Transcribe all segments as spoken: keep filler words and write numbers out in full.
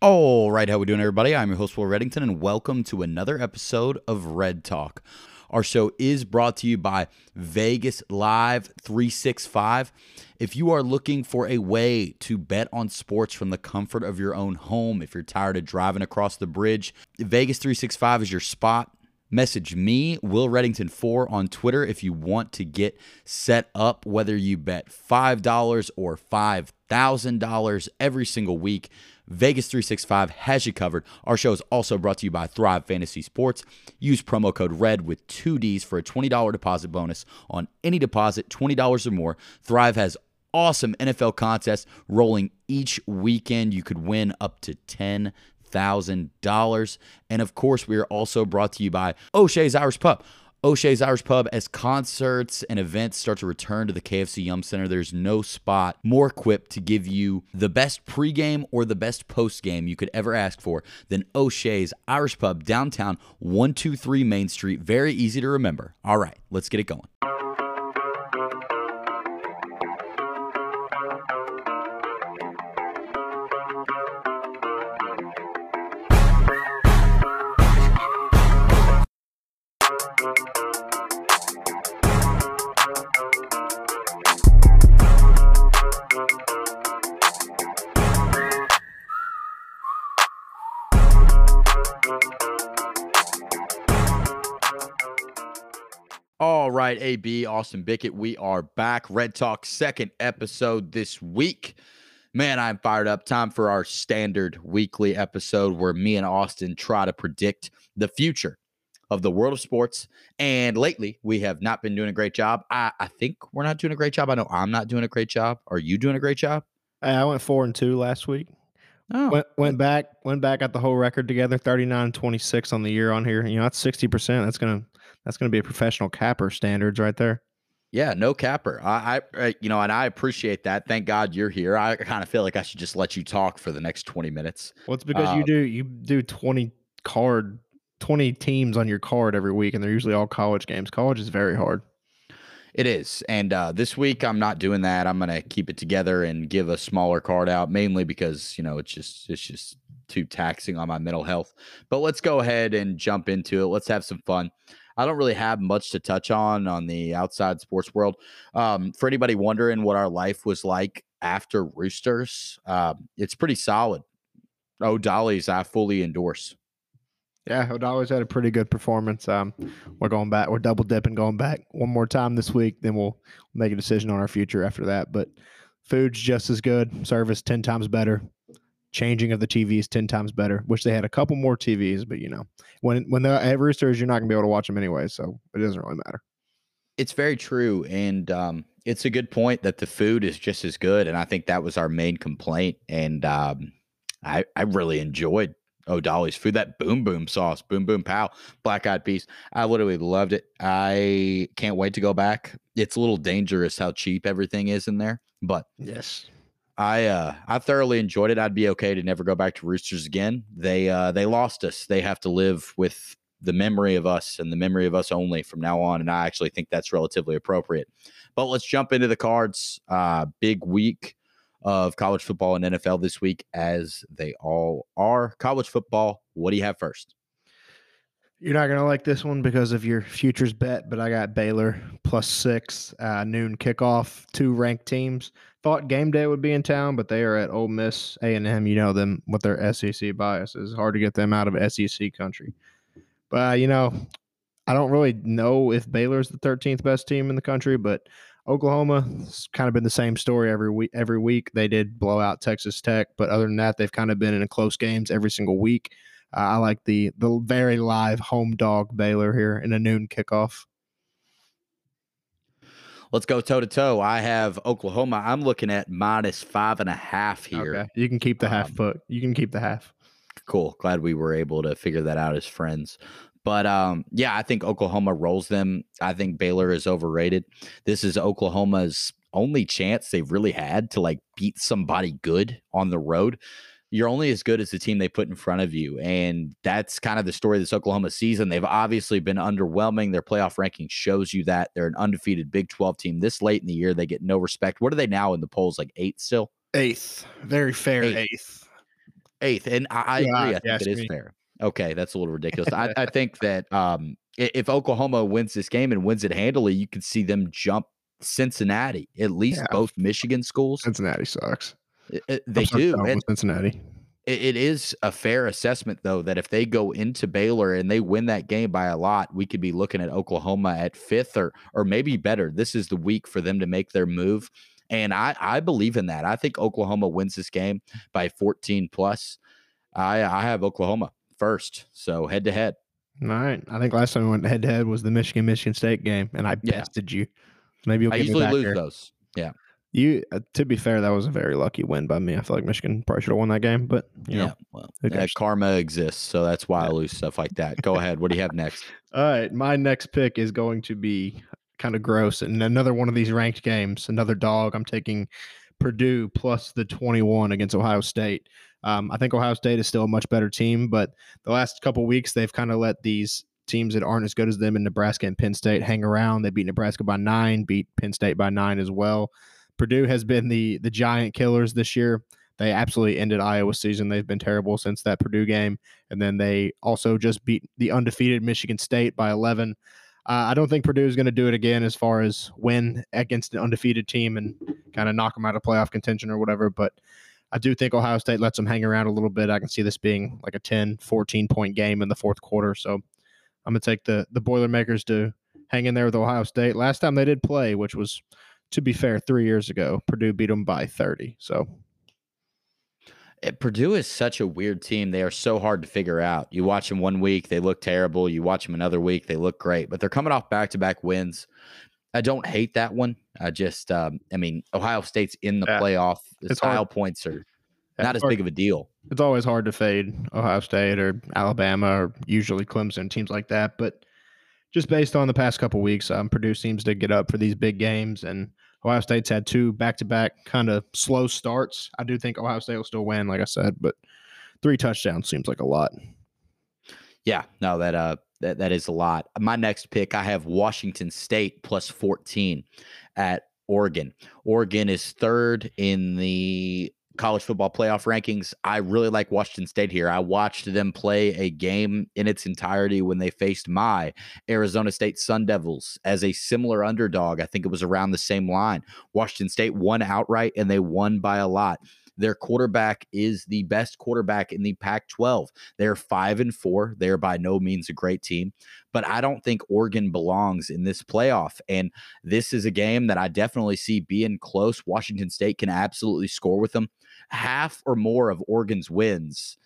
All right, how we doing, everybody? I'm your host, Will Reddington, and welcome to another episode of Red Talk. Our show is brought to you by Vegas Live three sixty-five. If you are looking for a way to bet on sports from the comfort of your own home, if you're tired of driving across the bridge, Vegas three sixty-five is your spot. Message me, Will Reddington four, on Twitter if you want to get set up, whether you bet five dollars or five thousand dollars every single week. Vegas three sixty-five has you covered. Our show is also brought to you by Thrive Fantasy Sports. Use promo code RED with two Ds for a twenty dollars deposit bonus on any deposit, twenty dollars or more. Thrive has awesome N F L contests rolling each weekend. You could win up to ten thousand dollars. And of course, we are also brought to you by O'Shea's Irish Pub. O'Shea's Irish Pub, as concerts and events start to return to the K F C Yum Center, there's no spot more equipped to give you the best pregame or the best postgame you could ever ask for than O'Shea's Irish Pub, downtown one two three Main Street. Very easy to remember. All right, let's get it going. All right, A B, Austin Bickett, we are back. Red Talk, second episode this week. Man, I'm fired up. Time for our standard weekly episode where me and Austin try to predict the future of the world of sports. And lately, we have not been doing a great job. I, I think we're not doing a great job. I know I'm not doing a great job. Are you doing a great job? I went four and two last week. Oh. Went, went back, went back, got the whole record together, thirty-nine twenty-six on the year on here. You know, that's sixty percent. That's going to... That's going to be a professional capper standards right there. Yeah, no capper. I, I, you know, and I appreciate that. Thank God you're here. I kind of feel like I should just let you talk for the next twenty minutes. Well, it's because um, you do you do twenty card, twenty teams on your card every week, and they're usually all college games. College is very hard. It is, and uh, this week I'm not doing that. I'm going to keep it together and give a smaller card out, mainly because you know it's just it's just too taxing on my mental health. But let's go ahead and jump into it. Let's have some fun. I don't really have much to touch on on the outside sports world. Um, for anybody wondering what our life was like after Roosters, uh, it's pretty solid. Odolli's, I fully endorse. Yeah, Odolli's had a pretty good performance. Um, we're going back. We're double dipping, going back one more time this week. Then we'll make a decision on our future after that. But food's just as good. Service ten times better. Changing of the T Vs ten times better. Wish they had a couple more T Vs, but you know, when when they're at Roosters, you're not gonna be able to watch them anyway, so it doesn't really matter. It's very true, and um, it's a good point that the food is just as good, and I think that was our main complaint. And um, I I really enjoyed O'Dolli's food. That boom boom sauce, boom boom pow, black eyed peas. I literally loved it. I can't wait to go back. It's a little dangerous how cheap everything is in there, but yes. I uh, I thoroughly enjoyed it. I'd be okay to never go back to Roosters again. They uh, they lost us. They have to live with the memory of us and the memory of us only from now on. And I actually think that's relatively appropriate. But let's jump into the cards. Uh, big week of college football and N F L this week, as they all are. College football, what do you have first? You're not going to like this one because of your futures bet, but I got Baylor plus six, uh, noon kickoff, two ranked teams. Thought game day would be in town, but they are at Ole Miss, A and M. You know them with their S E C bias. It's hard to get them out of S E C country. But, uh, you know, I don't really know if Baylor's the thirteenth best team in the country, but Oklahoma, it's kind of been the same story every week. Every week they did blow out Texas Tech, but other than that, they've kind of been in close games every single week. Uh, I like the the very live home dog Baylor here in a noon kickoff. Let's go toe-to-toe. I have Oklahoma. I'm looking at minus five and a half here. Okay. You can keep the half um, foot. You can keep the half. Cool. Glad we were able to figure that out as friends. But, um, yeah, I think Oklahoma rolls them. I think Baylor is overrated. This is Oklahoma's only chance they've really had to, like, beat somebody good on the road. You're only as good as the team they put in front of you. And that's kind of the story of this Oklahoma season. They've obviously been underwhelming. Their playoff ranking shows you that. They're an undefeated Big twelve team. This late in the year, they get no respect. What are they now in the polls? Like eighth still? Eighth. Very fair eighth. eighth. eighth. And I, I yeah, agree. I think it is me. fair. Okay, that's a little ridiculous. I, I think that um, if Oklahoma wins this game and wins it handily, you could see them jump Cincinnati, at least yeah. both Michigan schools. Cincinnati sucks. It, it, they I'm do. And Cincinnati. It, it is a fair assessment, though, that if they go into Baylor and they win that game by a lot, we could be looking at Oklahoma at fifth or or maybe better. This is the week for them to make their move. And I, I believe in that. I think Oklahoma wins this game by fourteen plus. I, I have Oklahoma first, so head-to-head. All right. I think last time we went head-to-head was the Michigan-Michigan State game, and I yeah. bested you. Maybe you'll I usually lose here. those. Yeah. You, uh, to be fair, that was a very lucky win by me. I feel like Michigan probably should have won that game, but you yeah, know, well, that karma exists, so that's why I lose stuff like that. Go ahead. What do you have next? All right, my next pick is going to be kind of gross, and another one of these ranked games, another dog. I'm taking Purdue plus the twenty-one against Ohio State. Um, I think Ohio State is still a much better team, but the last couple weeks they've kind of let these teams that aren't as good as them in Nebraska and Penn State hang around. They beat Nebraska by nine, beat Penn State by nine as well. Purdue has been the the giant killers this year. They absolutely ended Iowa's season. They've been terrible since that Purdue game. And then they also just beat the undefeated Michigan State by eleven. Uh, I don't think Purdue is going to do it again as far as win against an undefeated team and kind of knock them out of playoff contention or whatever. But I do think Ohio State lets them hang around a little bit. I can see this being like a ten, fourteen-point game in the fourth quarter. So I'm going to take the, the Boilermakers to hang in there with Ohio State. Last time they did play, which was – to be fair, three years ago, Purdue beat them by thirty. So Purdue is such a weird team. They are so hard to figure out. You watch them one week, they look terrible. You watch them another week, they look great. But they're coming off back-to-back wins. I don't hate that one. I just, um, I mean, Ohio State's in the yeah. playoff. The it's style hard. points are yeah, not as hard. big of a deal. It's always hard to fade Ohio State or Alabama or usually Clemson, teams like that. But just based on the past couple weeks, um, Purdue seems to get up for these big games, and Ohio State's had two back-to-back kind of slow starts. I do think Ohio State will still win, like I said, but three touchdowns seems like a lot. Yeah, no, that uh, that that is a lot. My next pick, I have Washington State plus fourteen at Oregon. Oregon is third in the college football playoff rankings. I really like Washington State here. I watched them play a game in its entirety when they faced my Arizona State Sun Devils as a similar underdog. I think it was around the same line. Washington State won outright, and they won by a lot. Their quarterback is the best quarterback in the Pac twelve. They're five and four. They're by no means a great team, but I don't think Oregon belongs in this playoff. And this is a game that I definitely see being close. Washington State can absolutely score with them. Half or more of Oregon's wins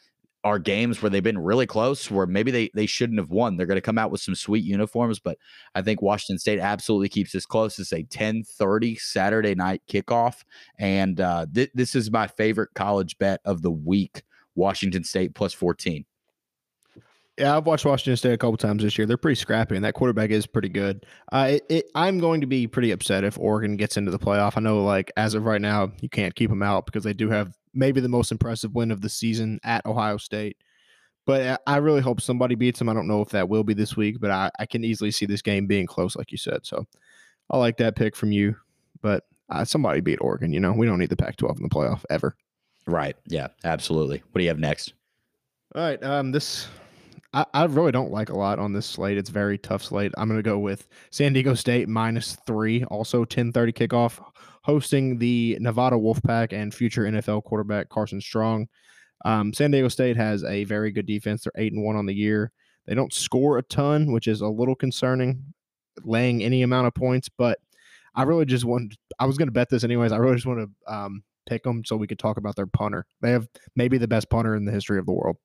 are games where they've been really close, where maybe they, they shouldn't have won. They're going to come out with some sweet uniforms, but I think Washington State absolutely keeps this close. It's a ten thirty Saturday night kickoff, and uh, th- this is my favorite college bet of the week, Washington State plus fourteen. Yeah, I've watched Washington State a couple times this year. They're pretty scrappy, and that quarterback is pretty good. Uh, it, it, I'm going to be pretty upset if Oregon gets into the playoff. I know, like, as of right now, you can't keep them out because they do have maybe the most impressive win of the season at Ohio State. But I really hope somebody beats them. I don't know if that will be this week, but I, I can easily see this game being close, like you said. So I like that pick from you. But uh, somebody beat Oregon, you know. We don't need the Pac twelve in the playoff ever. Right, yeah, absolutely. What do you have next? All right, um, this – I, I really don't like a lot on this slate. It's very tough slate. I'm going to go with San Diego State minus three, also ten thirty kickoff, hosting the Nevada Wolfpack and future N F L quarterback Carson Strong. Um, San Diego State has a very good defense. They're eight and one on the year. They don't score a ton, which is a little concerning, laying any amount of points. But I really just wanted – I was going to bet this anyways. I really just want to um, pick them so we could talk about their punter. They have maybe the best punter in the history of the world.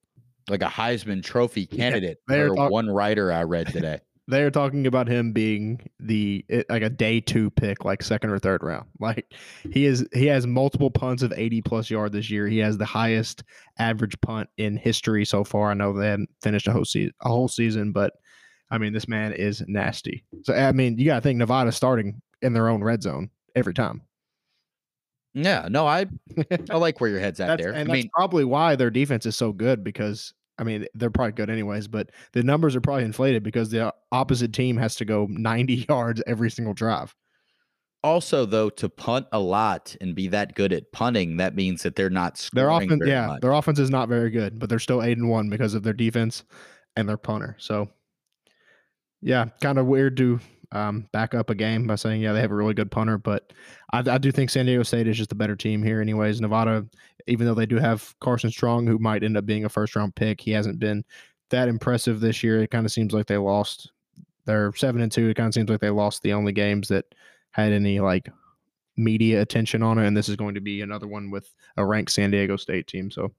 Like a Heisman Trophy candidate, yeah, or talk- one writer I read today. They are talking about him being the like a day two pick, like second or third round. Like he is, he has multiple punts of eighty plus yard this year. He has the highest average punt in history so far. I know they haven't finished a whole season, a whole season, but I mean this man is nasty. So I mean you got to think Nevada's starting in their own red zone every time. Yeah, no, I I like where your head's at there. And I that's mean, probably why their defense is so good because. I mean, they're probably good anyways, but the numbers are probably inflated because the opposite team has to go ninety yards every single drive. Also, though, to punt a lot and be that good at punting, that means that they're not scoring. Their offense, very yeah, much. Their offense is not very good, but they're still eight and one because of their defense and their punter. So, yeah, kind of weird to um, back up a game by saying, yeah, they have a really good punter, but I, I do think San Diego State is just a better team here, anyways. Nevada, even though they do have Carson Strong, who might end up being a first round pick, he hasn't been that impressive this year. It kind of seems like they lost. They're seven and two. It kind of seems like they lost the only games that had any like media attention on it, and this is going to be another one with a ranked San Diego State team. So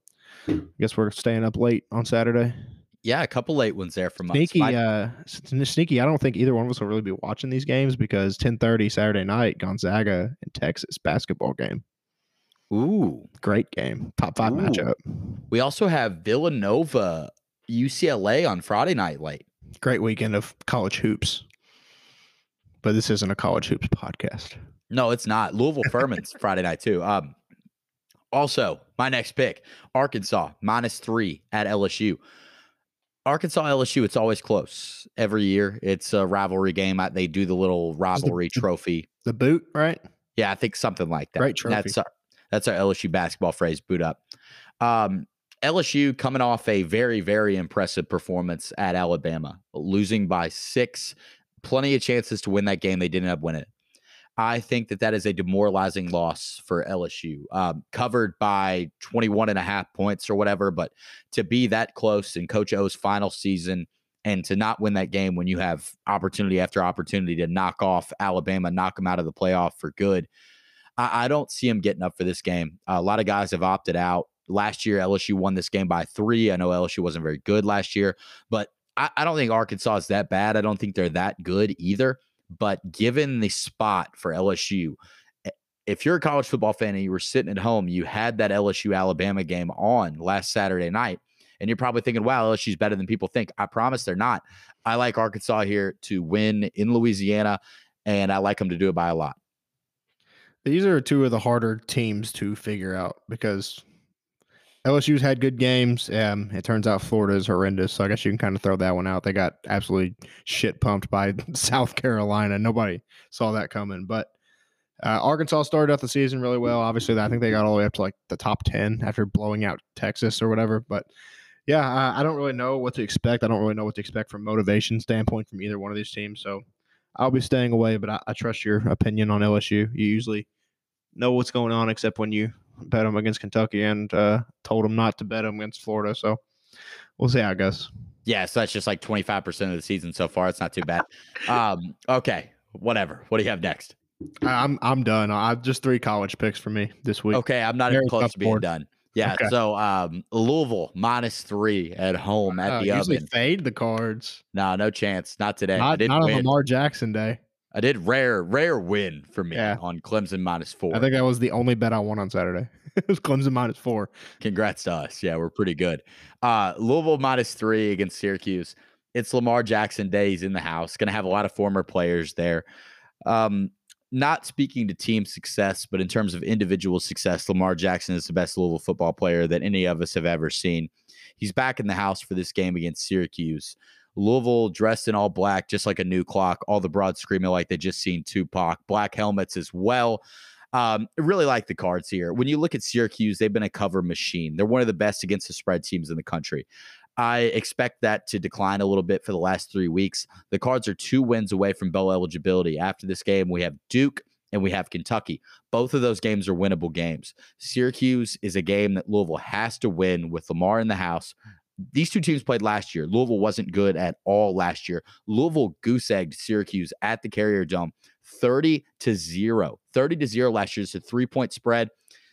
I guess we're staying up late on Saturday. Yeah, a couple late ones there from sneaky, us. My- uh, sneaky, I don't think either one of us will really be watching these games because ten thirty Saturday night, Gonzaga and Texas basketball game. Ooh. Great game. Top five Ooh. matchup. We also have Villanova, U C L A on Friday night late. Great weekend of college hoops. But this isn't a college hoops podcast. No, it's not. Louisville Furman's Friday night too. Um, also, my next pick, Arkansas minus three at L S U. Arkansas L S U, it's always close every year. It's a rivalry game. I, they do the little rivalry the, trophy, the boot, right? Yeah, I think something like that. Great trophy. That's our that's our L S U basketball phrase, boot up. Um, L S U coming off a very very impressive performance at Alabama, losing by six. Plenty of chances to win that game. They didn't end up winning it. I think that that is a demoralizing loss for L S U, um, covered by twenty-one and a half points or whatever. But to be that close in Coach O's final season and to not win that game when you have opportunity after opportunity to knock off Alabama, knock them out of the playoff for good, I, I don't see him getting up for this game. Uh, a lot of guys have opted out. Last year, L S U won this game by three. I know L S U wasn't very good last year, but I don't think Arkansas is that bad. I don't think they're that good either. But given the spot for L S U, if you're a college football fan and you were sitting at home, you had that L S U Alabama game on last Saturday night, and you're probably thinking, wow, L S U's better than people think. I promise they're not. I like Arkansas here to win in Louisiana, and I like them to do it by a lot. These are two of the harder teams to figure out because – L S U's had good games. Um, it turns out Florida is horrendous, so I guess you can kind of throw that one out. They got absolutely shit pumped by South Carolina. Nobody saw that coming. But uh, Arkansas started out the season really well. Obviously, I think they got all the way up to like the top ten after blowing out Texas or whatever. But yeah, I, I don't really know what to expect. I don't really know what to expect from motivation standpoint from either one of these teams. So I'll be staying away, but I, I trust your opinion on L S U. You usually know what's going on except when you bet them against Kentucky and uh, told them not to bet them against Florida. So we'll see how it goes. Yeah, so that's just like twenty-five percent of the season so far. It's not too bad. um, okay, whatever. What do you have next? I'm I'm done. I just three college picks for me this week. Okay, I'm not Very even close to being board. done. Yeah, okay. so um, Louisville minus three at home at uh, the usually oven. Fade the cards. No, nah, no chance. Not today. Not, I didn't not on win. Lamar Jackson day. I did rare, rare win for me yeah. on Clemson minus four. I think that was the only bet I won on Saturday. It was Clemson minus four. Congrats to us. Yeah, we're pretty good. Uh, Louisville minus three against Syracuse. It's Lamar Jackson day. He's in the house. Going to have a lot of former players there. Um, not speaking to team success, but in terms of individual success, Lamar Jackson is the best Louisville football player that any of us have ever seen. He's back in the house for this game against Syracuse. Louisville dressed in all black, just like a new clock. All the broads screaming like they just seen Tupac. Black helmets as well. Um, really like the cards here. When you look at Syracuse, they've been a cover machine. They're one of the best against the spread teams in the country. I expect that to decline a little bit for the last three weeks. The cards are two wins away from bowl eligibility. After this game, we have Duke and we have Kentucky. Both of those games are winnable games. Syracuse is a game that Louisville has to win with Lamar in the house. These two teams played last year. Louisville wasn't good at all last year. Louisville goose-egged Syracuse at the Carrier Dome thirty to zero. thirty to zero last year. It's a three-point spread.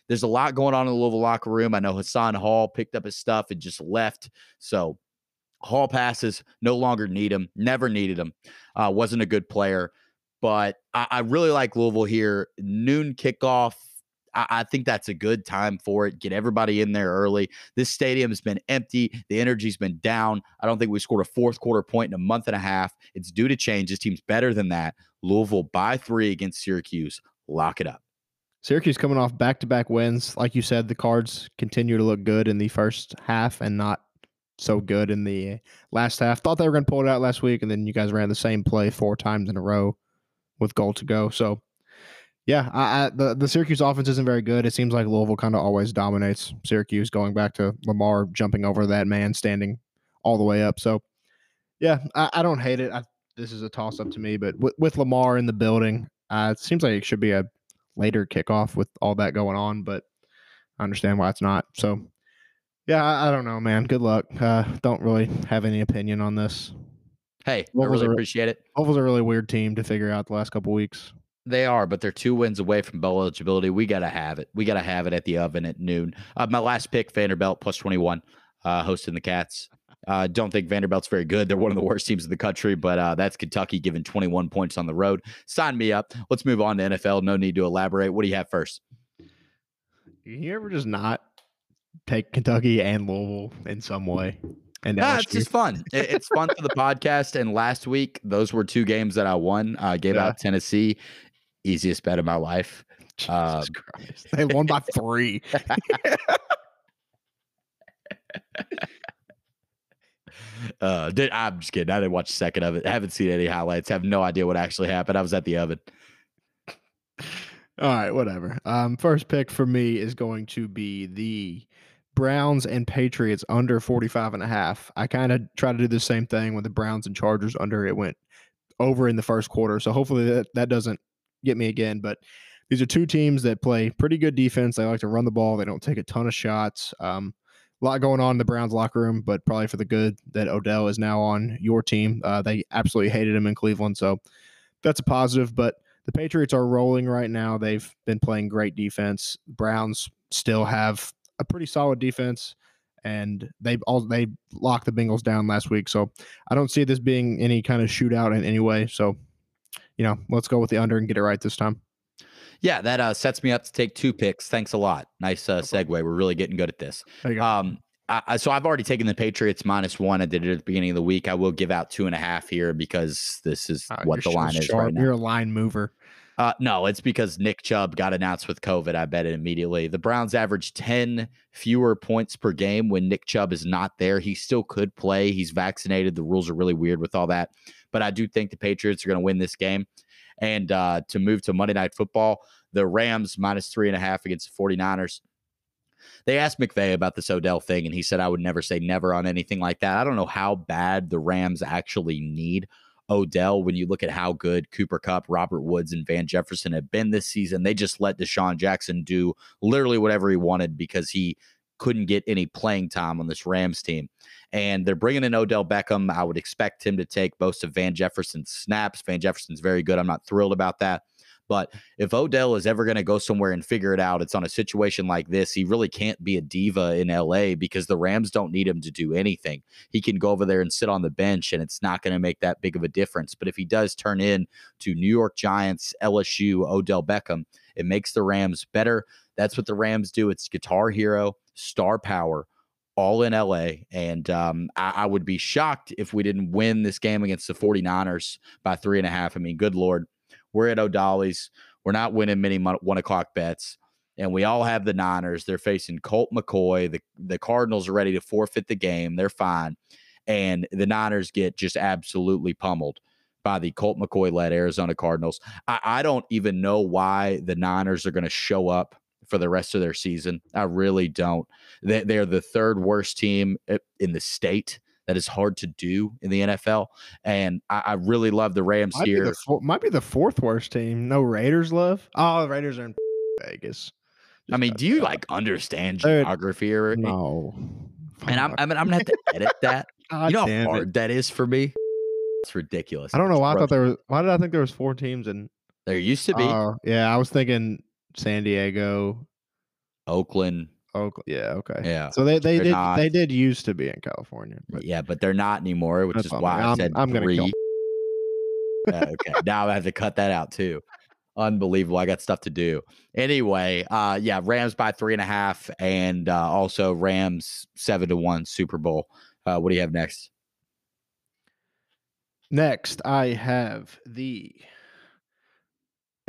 There's a lot going on in the Louisville locker room. I know Hassan Hall picked up his stuff and just left. So Hall passes, no longer need him, never needed him. Uh, wasn't a good player. But I, I really like Louisville here. Noon kickoff. I think that's a good time for it. Get everybody in there early. This stadium has been empty. The energy's been down. I don't think we scored a fourth quarter point in a month and a half. It's due to change. This team's better than that. Louisville by three against Syracuse. Lock it up. Syracuse coming off back-to-back wins. Like you said, the cards continue to look good in the first half and not so good in the last half. Thought they were going to pull it out last week, and then you guys ran the same play four times in a row with goal to go. So Yeah, I, I, the, the Syracuse offense isn't very good. It seems like Louisville kind of always dominates Syracuse, going back to Lamar jumping over that man standing all the way up. So, yeah, I, I don't hate it. I, this is a toss-up to me, but w- with Lamar in the building, uh, it seems like it should be a later kickoff with all that going on, but I understand why it's not. So, yeah, I, I don't know, man. Good luck. Uh, don't really have any opinion on this. Hey, Louisville's I really a, appreciate it. Louisville's a really weird team to figure out the last couple weeks. They are, but they're two wins away from bowl eligibility. We got to have it. We got to have it at the oven at noon. Uh, my last pick, Vanderbilt, plus twenty-one, uh, hosting the Cats. Uh, don't think Vanderbilt's very good. They're one of the worst teams in the country, but uh, that's Kentucky giving twenty-one points on the road. Sign me up. Let's move on to N F L. No need to elaborate. What do you have first? You ever just not take Kentucky and Louisville in some way? And no, it's just fun. It, it's fun for the podcast. And last week, those were two games that I won. I gave yeah. out Tennessee. Easiest bet of my life. Jesus um, Christ. They won by three. uh, did, I'm just kidding. I didn't watch a second of it. I haven't seen any highlights. Have no idea what actually happened. I was at the oven. All right, whatever. Um, first pick for me is going to be the Browns and Patriots under forty-five and a half. I kind of try to do the same thing with the Browns and Chargers under. It went over in the first quarter. So hopefully that, that doesn't get me again, but these are two teams that play pretty good defense. They like to run the ball. They don't take a ton of shots. Um, a lot going on in the Browns locker room, but probably for the good that Odell is now on your team. Uh, they absolutely hated him in Cleveland, so that's a positive, but the Patriots are rolling right now. They've been playing great defense. Browns still have a pretty solid defense, and they all they locked the Bengals down last week, so I don't see this being any kind of shootout in any way, so you know, let's go with the under and get it right this time. Yeah, that uh, sets me up to take two picks. Thanks a lot. Nice uh, segue. We're really getting good at this. There you go. Um, I, I, so I've already taken the Patriots minus one. I did it at the beginning of the week. I will give out two and a half here because this is uh, what the line is sharp. right now. You're a line mover. Uh, no, it's because Nick Chubb got announced with COVID. I bet it immediately. The Browns average ten fewer points per game when Nick Chubb is not there. He still could play. He's vaccinated. The rules are really weird with all that. But I do think the Patriots are going to win this game. And uh, to move to Monday Night Football, the Rams minus three and a half against the forty-niners. They asked McVay about this Odell thing, and he said, I would never say never on anything like that. I don't know how bad the Rams actually need Odell when you look at how good Cooper Kupp, Robert Woods, and Van Jefferson have been this season. They just let Deshaun Jackson do literally whatever he wanted because he couldn't get any playing time on this Rams team. And they're bringing in Odell Beckham. I would expect him to take most of Van Jefferson's snaps. Van Jefferson's very good. I'm not thrilled about that. But if Odell is ever going to go somewhere and figure it out, it's on a situation like this. He really can't be a diva in L A because the Rams don't need him to do anything. He can go over there and sit on the bench, and it's not going to make that big of a difference. But if he does turn in to New York Giants, L S U, Odell Beckham, it makes the Rams better. That's what the Rams do. It's Guitar Hero, star power, all in L A. And um, I, I would be shocked if we didn't win this game against the forty-niners by three and a half. I mean, good Lord. We're at O'Dolli's. We're not winning many one o'clock bets. And we all have the Niners. They're facing Colt McCoy. The, the Cardinals are ready to forfeit the game. They're fine. And the Niners get just absolutely pummeled by the Colt McCoy-led Arizona Cardinals. I, I don't even know why the Niners are going to show up for the rest of their season. I really don't. They, they're the third worst team in the state. That is hard to do in the N F L. And I, I really love the Rams might here. Be the four, might be the fourth worst team. No Raiders love. Oh, the Raiders are in Vegas. Just I mean, do you like understand geography or no? And I'm, I'm, I'm going to have to edit that. You know how hard it. that is for me? It's ridiculous. I don't know why I thought there was, why did I think there was four teams? And there used to be. Uh, yeah. I was thinking San Diego, Oakland, Oakland. Yeah. Okay. Yeah. So they, they did not. they did used to be in California. But yeah, but they're not anymore, which is why I'm, I said I'm three. Gonna uh, okay. Now I have to cut that out too. Unbelievable. I got stuff to do. Anyway, uh, yeah, Rams by three and a half, and uh, also Rams seven to one Super Bowl. Uh, what do you have next? Next, I have the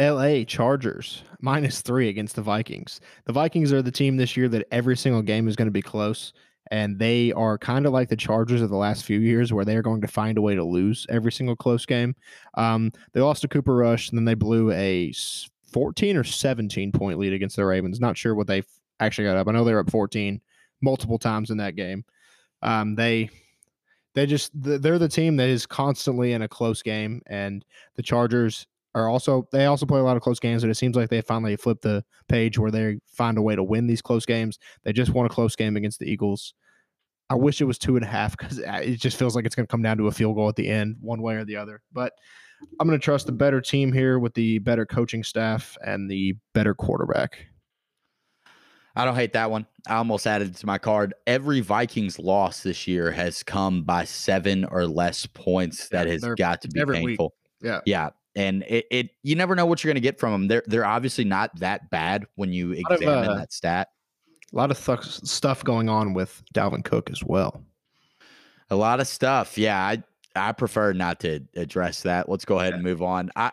L A Chargers minus three against the Vikings. The Vikings are the team this year that every single game is going to be close, and they are kind of like the Chargers of the last few years where they are going to find a way to lose every single close game. Um, they lost to Cooper Rush, and then they blew a fourteen or seventeen point lead against the Ravens. Not sure what they actually got up. I know they were up fourteen multiple times in that game. Um, they they just they're the team that is constantly in a close game, and the Chargers are also they also play a lot of close games, and it seems like they finally flipped the page where they find a way to win these close games. They just won a close game against the Eagles. I wish it was two and a half because it just feels like it's going to come down to a field goal at the end, one way or the other. But I'm going to trust the better team here with the better coaching staff and the better quarterback. I don't hate that one. I almost added it to my card. Every Vikings loss this year has come by seven or less points. That yeah, has got to be painful. Week. Yeah. Yeah. And it, it, you never know what you're going to get from them. They're, they're obviously not that bad when you examine of, uh, that stat. A lot of th- stuff going on with Dalvin Cook as well. A lot of stuff. Yeah, I I prefer not to address that. Let's go ahead and move on. I,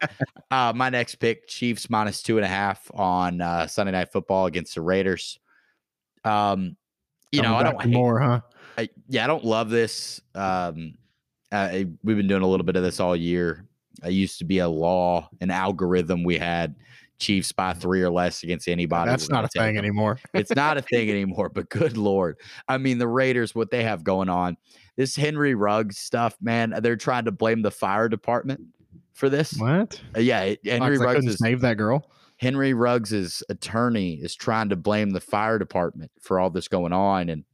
uh, my next pick, Chiefs minus two and a half on uh, Sunday Night Football against the Raiders. Um, you know, I don't hate, more, huh? I, yeah, I don't love this. Um, I, we've been doing a little bit of this all year. It used to be a law, an algorithm we had. Chiefs by three or less against anybody. That's not a thing anymore. It's not a thing anymore, but good Lord. I mean, the Raiders, what they have going on, this Henry Ruggs stuff, man, they're trying to blame the fire department for this. What? Yeah. Henry Ruggs is, save that girl. Henry Ruggs' attorney is trying to blame the fire department for all this going on. And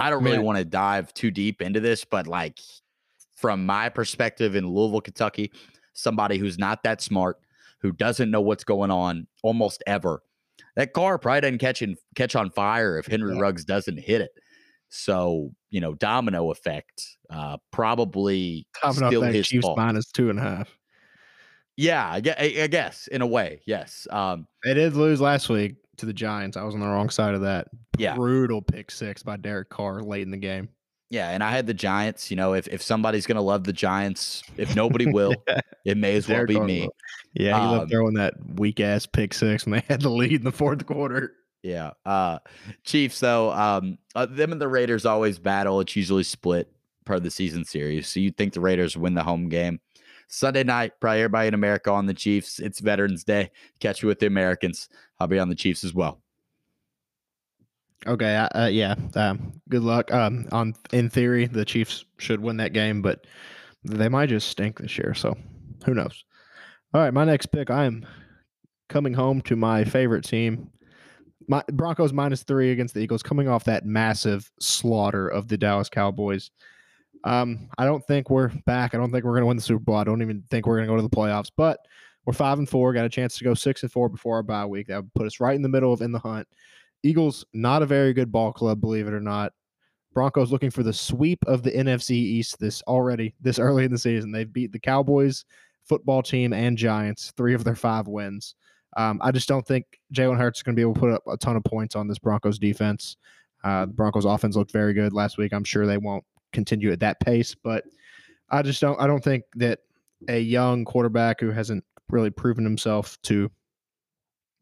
I don't really want to dive too deep into this, but like from my perspective in Louisville, Kentucky, somebody who's not that smart, who doesn't know what's going on almost ever. That car probably doesn't catch, in, catch on fire if Henry yeah. Ruggs doesn't hit it. So, you know, domino effect, uh, probably domino still effect, his Chiefs fault. Minus two and a half. Yeah, I, I guess, in a way, yes. Um, they did lose last week to the Giants. I was on the wrong side of that. Yeah. Brutal pick six by Derek Carr late in the game. Yeah, and I had the Giants. You know, if, if somebody's going to love the Giants, if nobody will, yeah. it may as well be me. Yeah, he um, loved throwing that weak-ass pick six, and they had the lead in the fourth quarter. Yeah. Uh, Chiefs, though, um, uh, them and the Raiders always battle. It's usually split part of the season series, so you'd think the Raiders win the home game. Sunday night, probably everybody in America on the Chiefs. It's Veterans Day. Catch you with the Americans. I'll be on the Chiefs as well. Okay, uh, yeah. Um, good luck. Um, on in theory, the Chiefs should win that game, but they might just stink this year. So, who knows? All right, my next pick. I am coming home to my favorite team, my Broncos minus three against the Eagles, coming off that massive slaughter of the Dallas Cowboys. Um, I don't think we're back. I don't think we're going to win the Super Bowl. I don't even think we're going to go to the playoffs. But we're five and four. Got a chance to go six and four before our bye week. That would put us right in the middle of in the hunt. Eagles, not a very good ball club, believe it or not. Broncos looking for the sweep of the N F C East this already this early in the season. They've beat the Cowboys, football team, and Giants, three of their five wins. Um, I just don't think Jalen Hurts is going to be able to put up a ton of points on this Broncos defense. Uh, the Broncos offense looked very good last week. I'm sure they won't continue at that pace, but I just don't. I don't think that a young quarterback who hasn't really proven himself to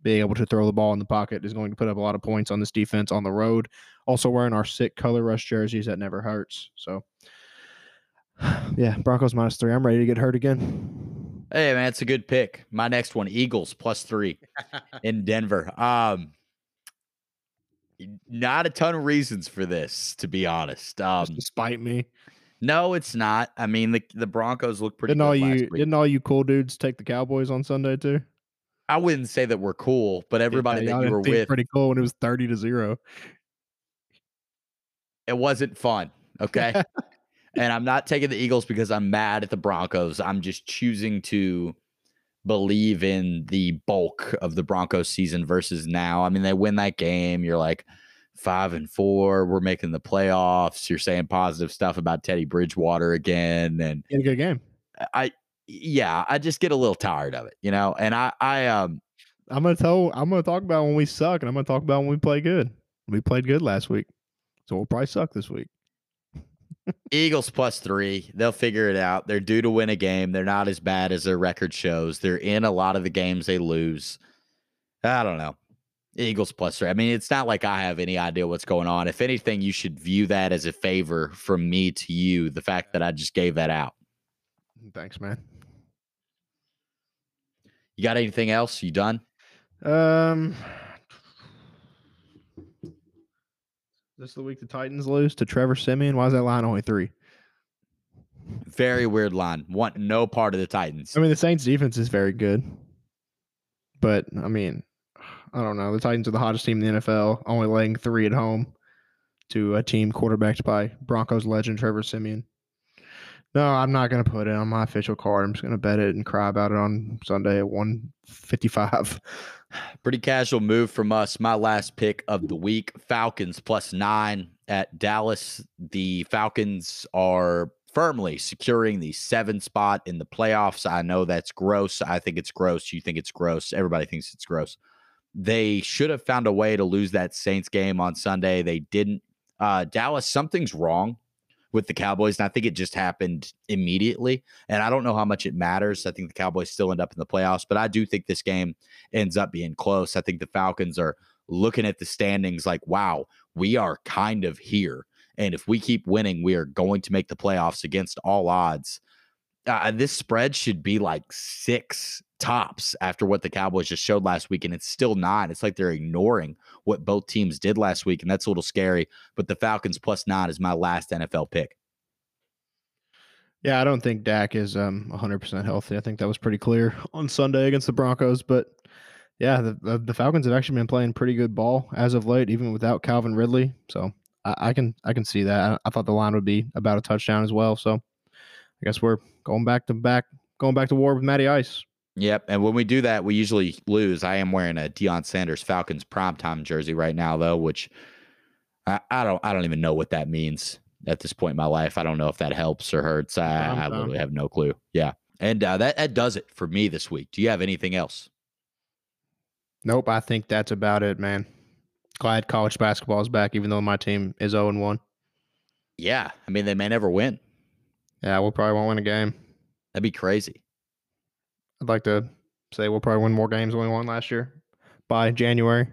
being able to throw the ball in the pocket is going to put up a lot of points on this defense on the road. Also wearing our sick color rush jerseys, that never hurts. So, yeah, Broncos minus three. I'm ready to get hurt again. Hey, man, it's a good pick. My next one, Eagles plus three in Denver. Um, not a ton of reasons for this, to be honest. Um, Just to spite me. No, it's not. I mean, the, the Broncos look pretty didn't good all you, last week. Didn't all you cool dudes take the Cowboys on Sunday, too? I wouldn't say that we're cool, but everybody yeah, that you were with pretty cool when it was thirty to zero. It wasn't fun. Okay. And I'm not taking the Eagles because I'm mad at the Broncos. I'm just choosing to believe in the bulk of the Broncos season versus now. I mean, they win that game. You're like five and four. We're making the playoffs. You're saying positive stuff about Teddy Bridgewater again. And in a good game. I, Yeah, I just get a little tired of it, you know. And I, I, um, I'm gonna tell, I'm gonna talk about when we suck, and I'm gonna talk about when we play good. We played good last week, so we'll probably suck this week. Eagles plus three, they'll figure it out. They're due to win a game. They're not as bad as their record shows. They're in a lot of the games they lose. I don't know. Eagles plus three. I mean, it's not like I have any idea what's going on. If anything, you should view that as a favor from me to you. The fact that I just gave that out. Thanks, man. You got anything else? You done? Um, this is the week the Titans lose to Trevor Siemian. Why is that line only three? Very weird line. Want no part of the Titans. I mean, the Saints defense is very good. But, I mean, I don't know. The Titans are the hottest team in the N F L, only laying three at home to a team quarterbacked by Broncos legend Trevor Siemian. No, I'm not going to put it on my official card. I'm just going to bet it and cry about it on Sunday at one fifty-five. Pretty casual move from us. My last pick of the week, Falcons plus nine at Dallas. The Falcons are firmly securing the seventh spot in the playoffs. I know that's gross. I think it's gross. You think it's gross. Everybody thinks it's gross. They should have found a way to lose that Saints game on Sunday. They didn't. Uh, Dallas, something's wrong with the Cowboys, and I think it just happened immediately. And I don't know how much it matters. I think the Cowboys still end up in the playoffs, but I do think this game ends up being close. I think the Falcons are looking at the standings like, wow, we are kind of here. And if we keep winning, we are going to make the playoffs against all odds. Uh, this spread should be like six tops after what the Cowboys just showed last week, and it's still not. It's like they're ignoring what both teams did last week, and that's a little scary. But the Falcons plus nine is my last N F L pick. Yeah, I don't think Dak is um, one hundred percent healthy. I think that was pretty clear on Sunday against the Broncos. But, yeah, the, the Falcons have actually been playing pretty good ball as of late, even without Calvin Ridley. So, I can I can see that. I thought the line would be about a touchdown as well. So I guess we're going back to back, going back to war with Matty Ice. Yep. And when we do that, we usually lose. I am wearing a Deion Sanders Falcons primetime jersey right now, though, which I, I don't I don't even know what that means at this point in my life. I don't know if that helps or hurts. I, I literally have no clue. Yeah. And uh, that, that does it for me this week. Do you have anything else? Nope. I think that's about it, man. Glad college basketball is back, even though my team is oh and one. Yeah. I mean, they may never win. Yeah, we'll probably won't win a game. That'd be crazy. I'd like to say we'll probably win more games than we won last year by January.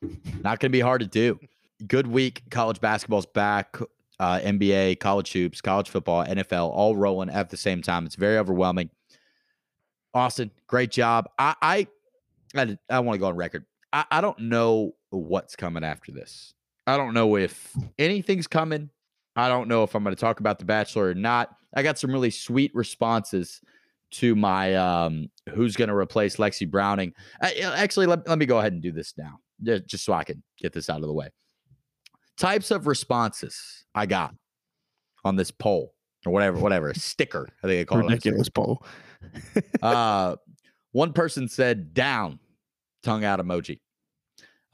Not going to be hard to do. Good week. College basketball's back. Uh, N B A, college hoops, college football, N F L, all rolling at the same time. It's very overwhelming. Austin, great job. I I, I, I want to go on record. I, I don't know what's coming after this. I don't know if anything's coming. I don't know if I'm going to talk about The Bachelor or not. I got some really sweet responses to my um, who's going to replace Lexi Browning. I, actually, let, let me go ahead and do this now, just so I can get this out of the way. Types of responses I got on this poll or whatever, whatever, sticker, I think they call ridiculous it. Ridiculous poll. uh, one person said, down, tongue out emoji.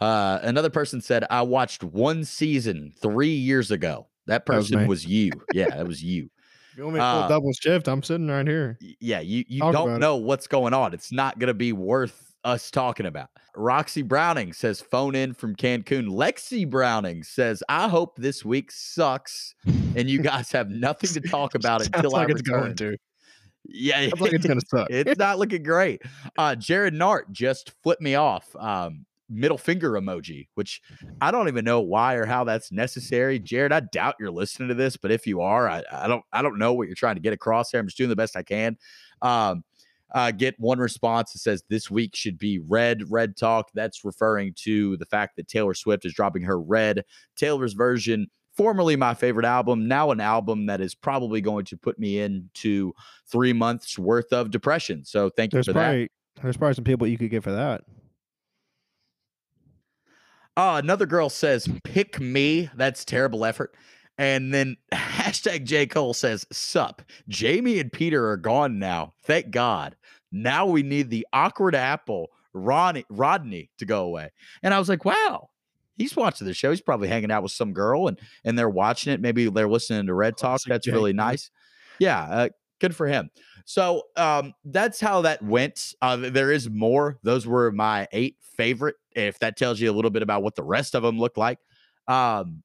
Uh, another person said, I watched one season three years ago. That person that was, was you. Yeah, that was you. You want me to pull uh, double shift? I'm sitting right here. Yeah, you, you don't know it. What's going on. It's not going to be worth us talking about. Roxy Browning says, phone in from Cancun. Lexi Browning says, I hope this week sucks and you guys have nothing to talk about until like I return. Going to. Yeah, it's like it's going to suck. It's not looking great. Uh, Jared Nart just flipped me off. Um, middle finger emoji, which I don't even know why or how that's necessary. Jared, I doubt you're listening to this, but if you are, I, I don't I don't know what you're trying to get across here. I'm just doing the best I can. Um, uh, get one response that says this week should be red, red talk. That's referring to the fact that Taylor Swift is dropping her Red, Taylor's version, formerly my favorite album, now an album that is probably going to put me into three months worth of depression. So thank you there's for probably, that. There's probably some people you could get for that. Oh, another girl says, pick me. That's terrible effort. And then hashtag J. Cole says, sup. Jamie and Peter are gone now. Thank God. Now we need the awkward apple, Ronnie, Rodney, to go away. And I was like, wow, he's watching the show. He's probably hanging out with some girl and, and they're watching it. Maybe they're listening to Red Talk. That's Jamie. Really nice. Yeah. Uh, good for him. So um, that's how that went. Uh, there is more. Those were my eight favorite. If that tells you a little bit about what the rest of them look like. Um,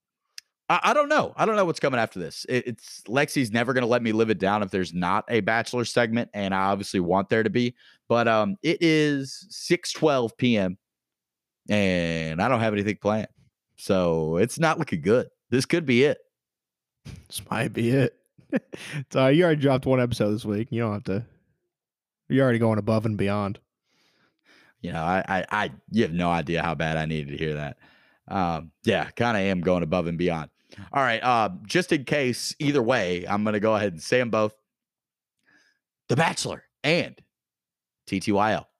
I, I don't know. I don't know what's coming after this. It, it's Lexi's never going to let me live it down if there's not a Bachelor segment, and I obviously want there to be. But um, it is six twelve p.m., and I don't have anything planned. So it's not looking good. This could be it. This might be it. So you already dropped one episode this week. You don't have to. You're already going above and beyond. you know, I, I, I, you have no idea how bad I needed to hear that. Um, yeah, kind of am going above and beyond. All right. Uh, just in case, either way, I'm going to go ahead and say them both. The Bachelor and T T Y L.